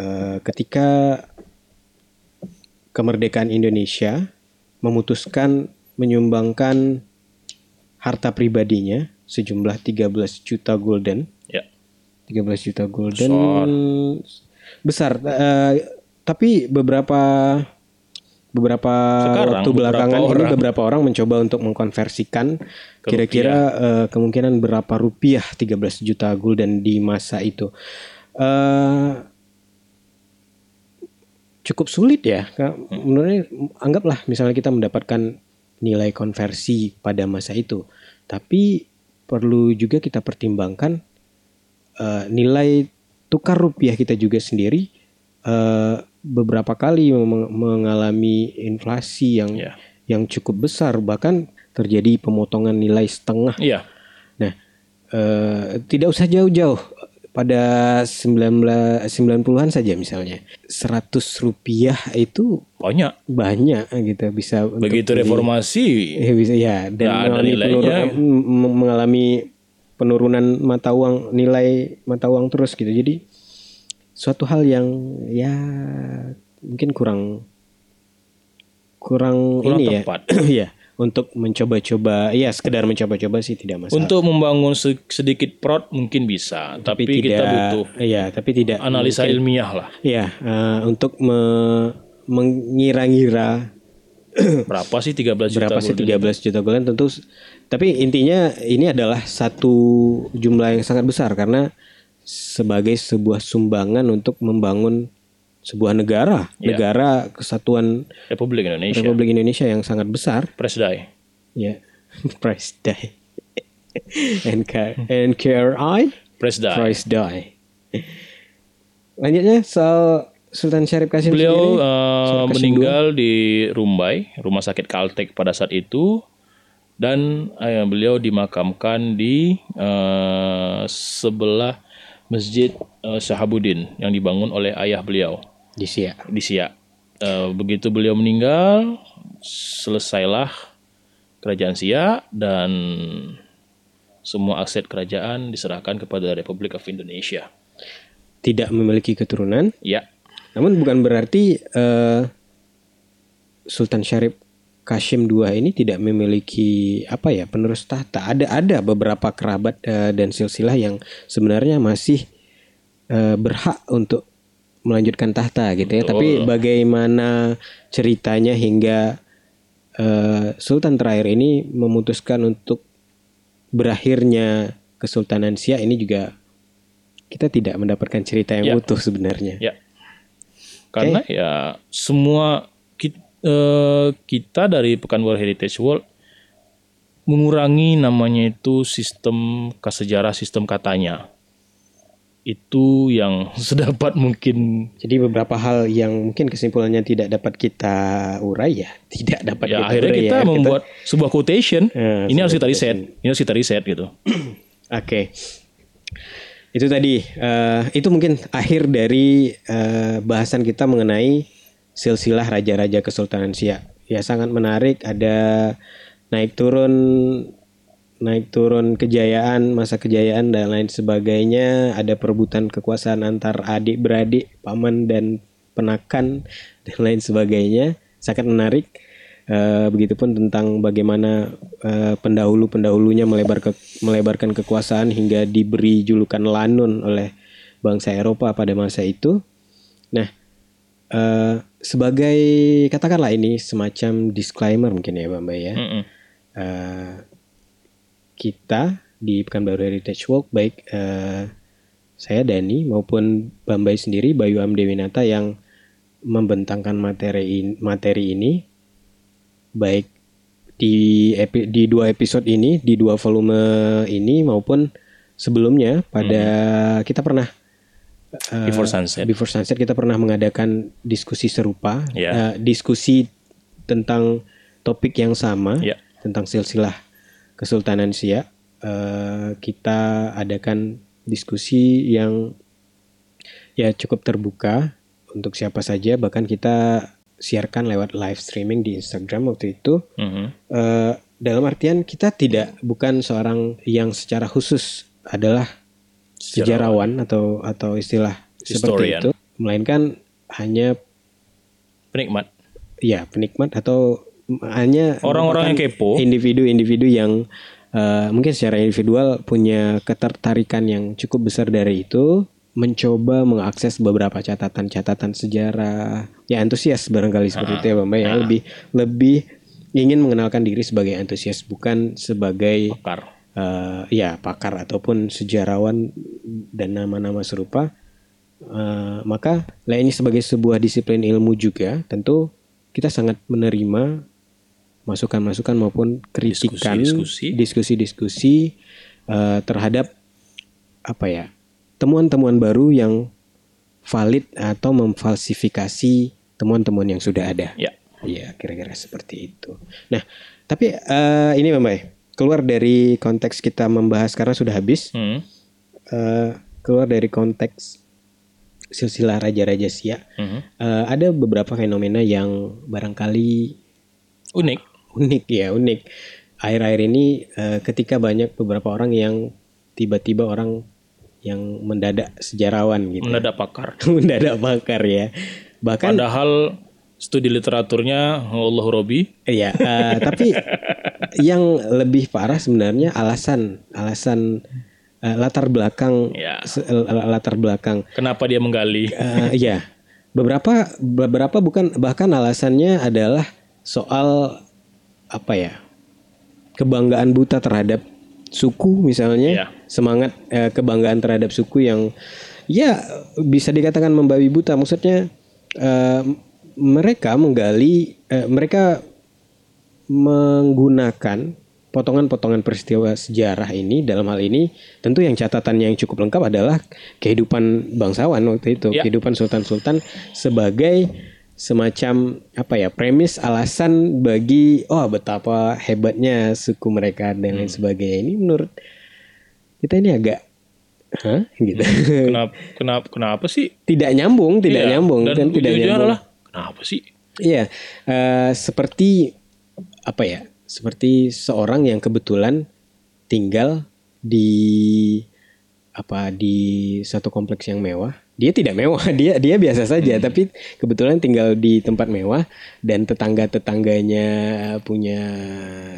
uh, ketika kemerdekaan Indonesia memutuskan menyumbangkan harta pribadinya sejumlah tiga belas juta gulden. Ya. tiga belas juta gulden. Besar. Besar. Uh, tapi beberapa beberapa Sekarang, waktu belakangan beberapa ini orang. beberapa orang mencoba untuk mengkonversikan ke kira-kira uh, kemungkinan berapa rupiah tiga belas juta gulden di masa itu. Uh, Cukup sulit ya, menurutnya, anggaplah misalnya kita mendapatkan nilai konversi pada masa itu. Tapi perlu juga kita pertimbangkan uh, nilai tukar rupiah kita juga sendiri uh, beberapa kali meng- mengalami inflasi yang yeah. yang cukup besar. Bahkan terjadi pemotongan nilai setengah. Yeah. Nah, uh, tidak usah jauh-jauh. Pada sembilan puluhan saja misalnya seratus rupiah itu banyak banyak gitu, bisa begitu reformasi ya, bisa ya dan mengalami, penurun, mengalami penurunan mata uang, nilai mata uang terus gitu. Jadi suatu hal yang ya mungkin kurang kurang, kurang ini tempat. ya ya untuk mencoba-coba, ya sekedar mencoba-coba sih tidak masalah. Untuk membangun sedikit prod mungkin bisa, tapi, tapi tidak, kita butuh ya, tapi tidak analisa mungkin, ilmiah lah. Ya, uh, untuk me- mengira-ngira berapa sih tiga belas juta. Berapa sih tiga belas juta golden tentu, tapi intinya ini adalah satu jumlah yang sangat besar karena sebagai sebuah sumbangan untuk membangun sebuah negara, yeah. negara kesatuan Republik Indonesia. Republik Indonesia yang sangat besar. Presdai. Ya. Yeah. Presdai. N K R I. N K R I. Presdai. Presdai. Lanjutnya soal Sultan Syarif Kasim beliau sendiri, uh, Kasim meninggal dua. Di Rumbai, Rumah Sakit Caltech pada saat itu, dan uh, beliau dimakamkan di uh, sebelah Masjid uh, Syahabuddin yang dibangun oleh ayah beliau. Di Siak. Di Siak. Uh, begitu beliau meninggal, selesailah kerajaan Siak dan semua aset kerajaan diserahkan kepada Republik of Indonesia. Tidak memiliki keturunan. Ya. Namun bukan berarti uh, Sultan Syarif Kasim kedua ini tidak memiliki apa ya penerus tahta. Ada ada beberapa kerabat uh, dan silsilah yang sebenarnya masih uh, berhak untuk melanjutkan tahta gitu ya. Betul. Tapi bagaimana ceritanya hingga uh, Sultan terakhir ini memutuskan untuk berakhirnya Kesultanan Siak ini juga kita tidak mendapatkan cerita yang ya. utuh sebenarnya. Ya. Karena okay. ya semua eh, kita dari Pekanbaru Heritage Walk mengurangi namanya itu sistem prasejarah, sistem katanya. Itu yang sedapat mungkin. Jadi beberapa hal yang mungkin kesimpulannya tidak dapat kita urai ya, tidak dapat ya, kita akhirnya urai. Akhirnya kita ya, membuat kita... sebuah quotation. Ya, ini harus kita quotation. reset. Ini harus kita reset gitu. Oke. Okay. Itu tadi. Uh, itu mungkin akhir dari uh, bahasan kita mengenai silsilah Raja-Raja Kesultanan Siak. Ya, sangat menarik. Ada naik turun. Naik turun kejayaan, masa kejayaan dan lain sebagainya. Ada perebutan kekuasaan antar adik beradik, paman dan penakan dan lain sebagainya. Sangat menarik. E, begitupun tentang bagaimana e, pendahulu-pendahulunya melebar ke, melebarkan kekuasaan hingga diberi julukan Lanun oleh bangsa Eropa pada masa itu. Nah, e, sebagai katakanlah ini semacam disclaimer mungkin ya Mbak Mbak ya. E, Kita di Pekanbaru Heritage Walk, baik uh, saya Dani maupun Bambai sendiri, Bayu Amdewinata yang membentangkan materi in, materi ini, baik di epi, di dua episode ini, di dua volume ini maupun sebelumnya pada hmm. kita pernah uh, Before Sunset. Before Sunset kita pernah mengadakan diskusi serupa, yeah. uh, diskusi tentang topik yang sama, yeah. tentang silsilah Kesultanan Siak. Uh, kita adakan diskusi yang ya cukup terbuka untuk siapa saja, bahkan kita siarkan lewat live streaming di Instagram waktu itu. Mm-hmm. Uh, dalam artian kita tidak bukan seorang yang secara khusus adalah sejarawan atau atau istilah historian seperti itu, melainkan hanya penikmat. Ya, penikmat atau hanya orang-orang yang kepo, individu-individu yang uh, mungkin secara individual punya ketertarikan yang cukup besar dari itu, mencoba mengakses beberapa catatan-catatan sejarah, ya antusias barangkali seperti uh, itu ya Bang Bay, uh, ya lebih lebih ingin mengenalkan diri sebagai antusias bukan sebagai pakar, uh, ya pakar ataupun sejarawan dan nama-nama serupa. Uh, maka lainnya sebagai sebuah disiplin ilmu juga, tentu kita sangat menerima masukan-masukan maupun kritikan, diskusi-diskusi, diskusi-diskusi uh, terhadap apa ya, temuan-temuan baru yang valid atau memfalsifikasi temuan-temuan yang sudah ada. Ya, ya kira-kira seperti itu. Nah, tapi uh, ini Mbak Mbak, keluar dari konteks kita membahas karena sudah habis, hmm. uh, keluar dari konteks silsilah Raja-Raja Siak, hmm. uh, ada beberapa fenomena yang barangkali unik. Unik ya, unik. Akhir-akhir ini uh, ketika banyak beberapa orang yang tiba-tiba orang yang mendadak sejarawan gitu. Mendadak pakar. Mendadak pakar ya. Bahkan padahal studi literaturnya Allah Robi. Iya, uh, tapi yang lebih parah sebenarnya alasan alasan uh, latar belakang ya. se- latar belakang. Kenapa dia menggali? Uh, iya. Beberapa beberapa bukan bahkan alasannya adalah soal apa ya, kebanggaan buta terhadap suku misalnya, yeah. semangat eh, kebanggaan terhadap suku yang ya bisa dikatakan membabi buta. Maksudnya eh, mereka menggali eh, mereka menggunakan potongan-potongan peristiwa sejarah ini. Dalam hal ini tentu yang catatan yang cukup lengkap adalah kehidupan bangsawan waktu itu, yeah. kehidupan sultan-sultan sebagai semacam apa ya, premis alasan bagi oh betapa hebatnya suku mereka dan lain hmm. sebagainya. Ini menurut kita ini agak hah gitu. Kenapa kenapa kenapa sih tidak nyambung, tidak iya, nyambung dan, dan tidak nyambung. Adalah, kenapa sih? Iya, uh, seperti apa ya? Seperti seorang yang kebetulan tinggal di apa di satu kompleks yang mewah. Dia tidak mewah, dia dia biasa saja, hmm. tapi kebetulan tinggal di tempat mewah dan tetangga-tetangganya punya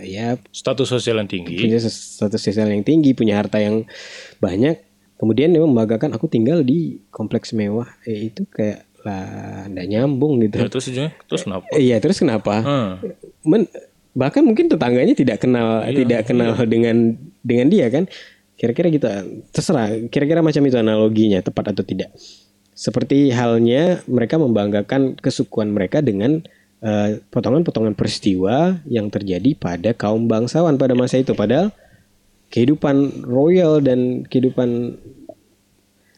ya status sosial yang tinggi. Punya status sosial yang tinggi, punya harta yang banyak. Kemudian dia membanggakan aku tinggal di kompleks mewah. Eh, itu kayak lah enggak nyambung gitu. Ya, terus terus kenapa? Iya, terus kenapa? Hmm. Men, bahkan mungkin tetangganya tidak kenal iya, tidak kenal iya. dengan dengan dia kan. Kira-kira gitu, terserah kira-kira macam itu analoginya tepat atau tidak. Seperti halnya mereka membanggakan kesukuan mereka dengan uh, potongan-potongan peristiwa yang terjadi pada kaum bangsawan pada masa itu. Padahal kehidupan royal dan kehidupan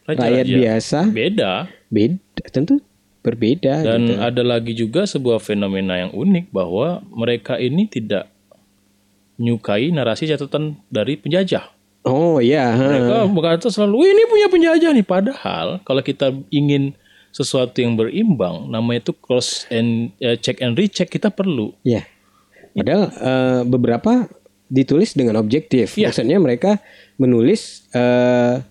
Raja, rakyat Raja. biasa beda, beda tentu berbeda. Dan gitu. Ada lagi juga sebuah fenomena yang unik bahwa mereka ini tidak menyukai narasi catatan dari penjajah. Oh iya. Mereka berkata selalu ini punya penjajah nih. Padahal kalau kita ingin sesuatu yang berimbang, namanya itu cross and uh, check and recheck kita perlu. Iya. Padahal uh, beberapa ditulis dengan objektif. Ya. Maksudnya mereka menulis. Uh,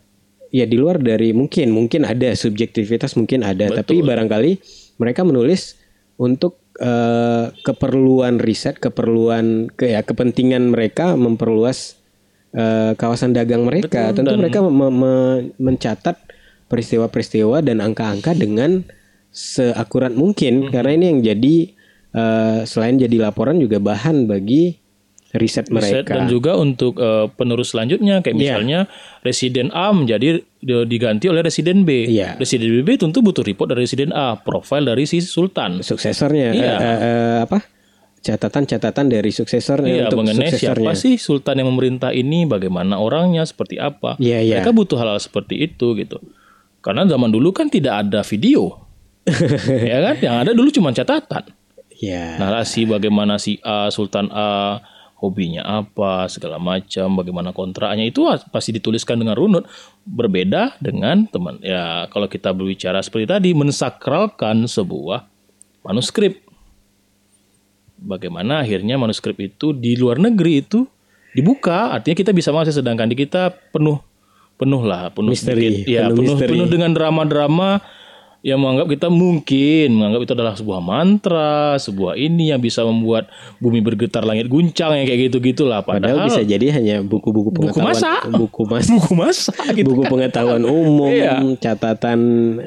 Ya di luar dari mungkin mungkin ada subjektivitas mungkin ada. Betul. Tapi barangkali mereka menulis untuk uh, keperluan riset, keperluan ke, ya, kepentingan mereka memperluas uh, kawasan dagang mereka. Betul, tentu dan mereka me- me- mencatat peristiwa-peristiwa dan angka-angka dengan seakurat mungkin, hmm. karena ini yang jadi uh, selain jadi laporan juga bahan bagi riset mereka. Riset dan juga untuk uh, penerus selanjutnya, kayak misalnya yeah. Residen A menjadi diganti oleh Residen B. Yeah. Residen B tentu butuh report dari Residen A, profil dari si Sultan. Suksesornya, yeah. uh, uh, apa? Catatan-catatan dari suksesornya yeah, untuk mengenai suksesornya. Siapa sih Sultan yang memerintah ini, bagaimana orangnya, seperti apa. Yeah, yeah. Mereka butuh hal-hal seperti itu gitu. Karena zaman dulu kan tidak ada video, ya kan? Yang ada dulu cuma catatan. Yeah. Narasi bagaimana si A, Sultan A, hobinya apa, segala macam, bagaimana kontraknya, itu pasti dituliskan dengan runut. Berbeda dengan teman, ya kalau kita berbicara seperti tadi, mensakralkan sebuah manuskrip. Bagaimana akhirnya manuskrip itu di luar negeri itu dibuka, artinya kita bisa mengakses, sedangkan di kita penuh penuh lah, penuh misteri, sedikit, ya penuh, penuh, penuh dengan drama-drama yang menganggap kita mungkin, menganggap itu adalah sebuah mantra, sebuah ini yang bisa membuat bumi bergetar, langit guncang, yang kayak gitu-gitulah. Padahal, Padahal bisa jadi hanya buku-buku pengetahuan. Buku masa. Buku masa. Buku, masa, gitu buku kan. Pengetahuan umum, iya. Catatan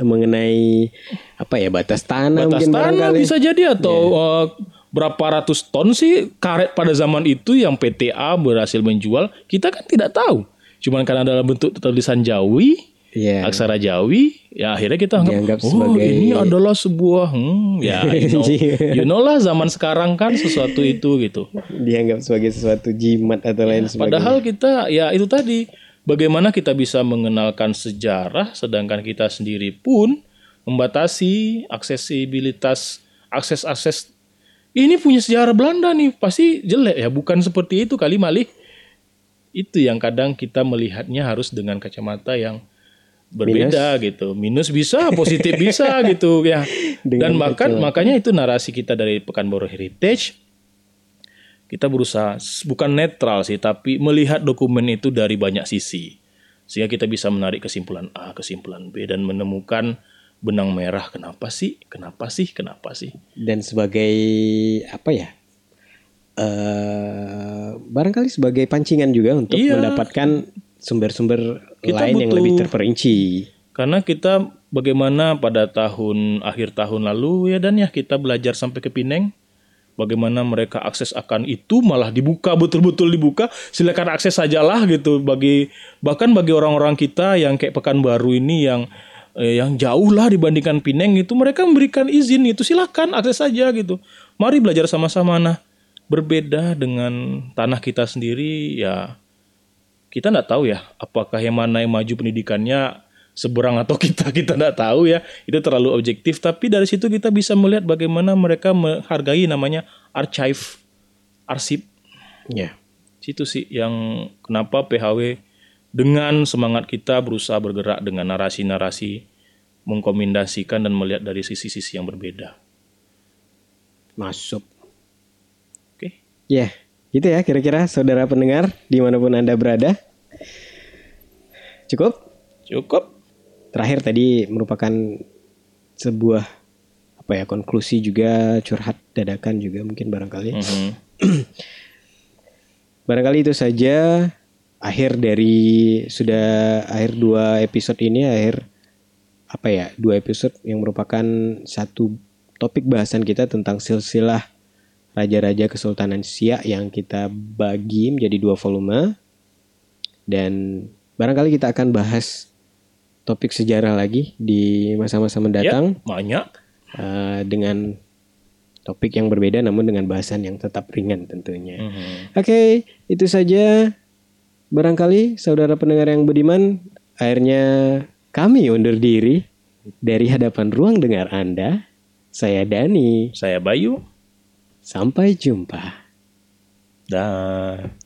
mengenai apa ya, batas tanah. Batas tanah bisa jadi atau yeah. uh, berapa ratus ton sih karet pada zaman itu yang P T A berhasil menjual. Kita kan tidak tahu. Cuman karena dalam bentuk tulisan Jawi, yeah. aksara Jawi, ya akhirnya kita anggap, oh sebagai... ini adalah sebuah hmm, ya you know, you know lah zaman sekarang kan sesuatu itu gitu dianggap sebagai sesuatu jimat atau ya, lain sebagainya. Padahal kita ya itu tadi, bagaimana kita bisa mengenalkan sejarah sedangkan kita sendiri pun membatasi aksesibilitas, akses-akses ini punya sejarah Belanda nih pasti jelek ya, bukan seperti itu kali malih. Itu yang kadang kita melihatnya harus dengan kacamata yang berbeda minus. Gitu, minus bisa, positif bisa gitu ya. Dan bahkan makanya itu narasi kita dari Pekanbaru Heritage, kita berusaha bukan netral sih, tapi melihat dokumen itu dari banyak sisi sehingga kita bisa menarik kesimpulan A, kesimpulan B dan menemukan benang merah kenapa sih, kenapa sih, kenapa sih. Dan sebagai apa ya? Uh, barangkali sebagai pancingan juga untuk iya. mendapatkan sumber-sumber kita lain butuh, yang lebih terperinci. Karena kita bagaimana pada tahun akhir tahun lalu ya dan ya kita belajar sampai ke Pineng, bagaimana mereka akses akan itu malah dibuka, betul-betul dibuka. Silakan akses sajalah gitu, bagi bahkan bagi orang-orang kita yang kayak Pekanbaru ini yang eh, yang jauh lah dibandingkan Pineng itu, mereka memberikan izin itu, silakan akses saja gitu. Mari belajar sama-sama. Nah, berbeda dengan tanah kita sendiri ya, kita nggak tahu ya apakah yang mana yang maju pendidikannya seberang atau kita, kita nggak tahu ya, itu terlalu objektif. Tapi dari situ kita bisa melihat bagaimana mereka menghargai namanya archive, arsip ya. Yeah. Situ sih yang kenapa P H W dengan semangat kita berusaha bergerak dengan narasi-narasi mengkomendasikan dan melihat dari sisi-sisi yang berbeda. Masuk. Ya, yeah, gitu ya kira-kira saudara pendengar dimanapun Anda berada. Cukup? Cukup. Terakhir tadi merupakan sebuah apa ya, konklusi juga, curhat dadakan juga mungkin barangkali. Mm-hmm. Barangkali itu saja akhir dari sudah akhir dua episode ini, akhir apa ya, dua episode yang merupakan satu topik bahasan kita tentang silsilah Raja-Raja Kesultanan Siak yang kita bagi menjadi dua volume. Dan barangkali kita akan bahas topik sejarah lagi di masa-masa mendatang. Ya, banyak. Uh, dengan topik yang berbeda namun dengan bahasan yang tetap ringan tentunya. Mm-hmm. Oke, okay, itu saja barangkali saudara pendengar yang budiman, akhirnya kami undur diri dari hadapan ruang dengar Anda. Saya Dani, saya Bayu. Sampai jumpa. Dah.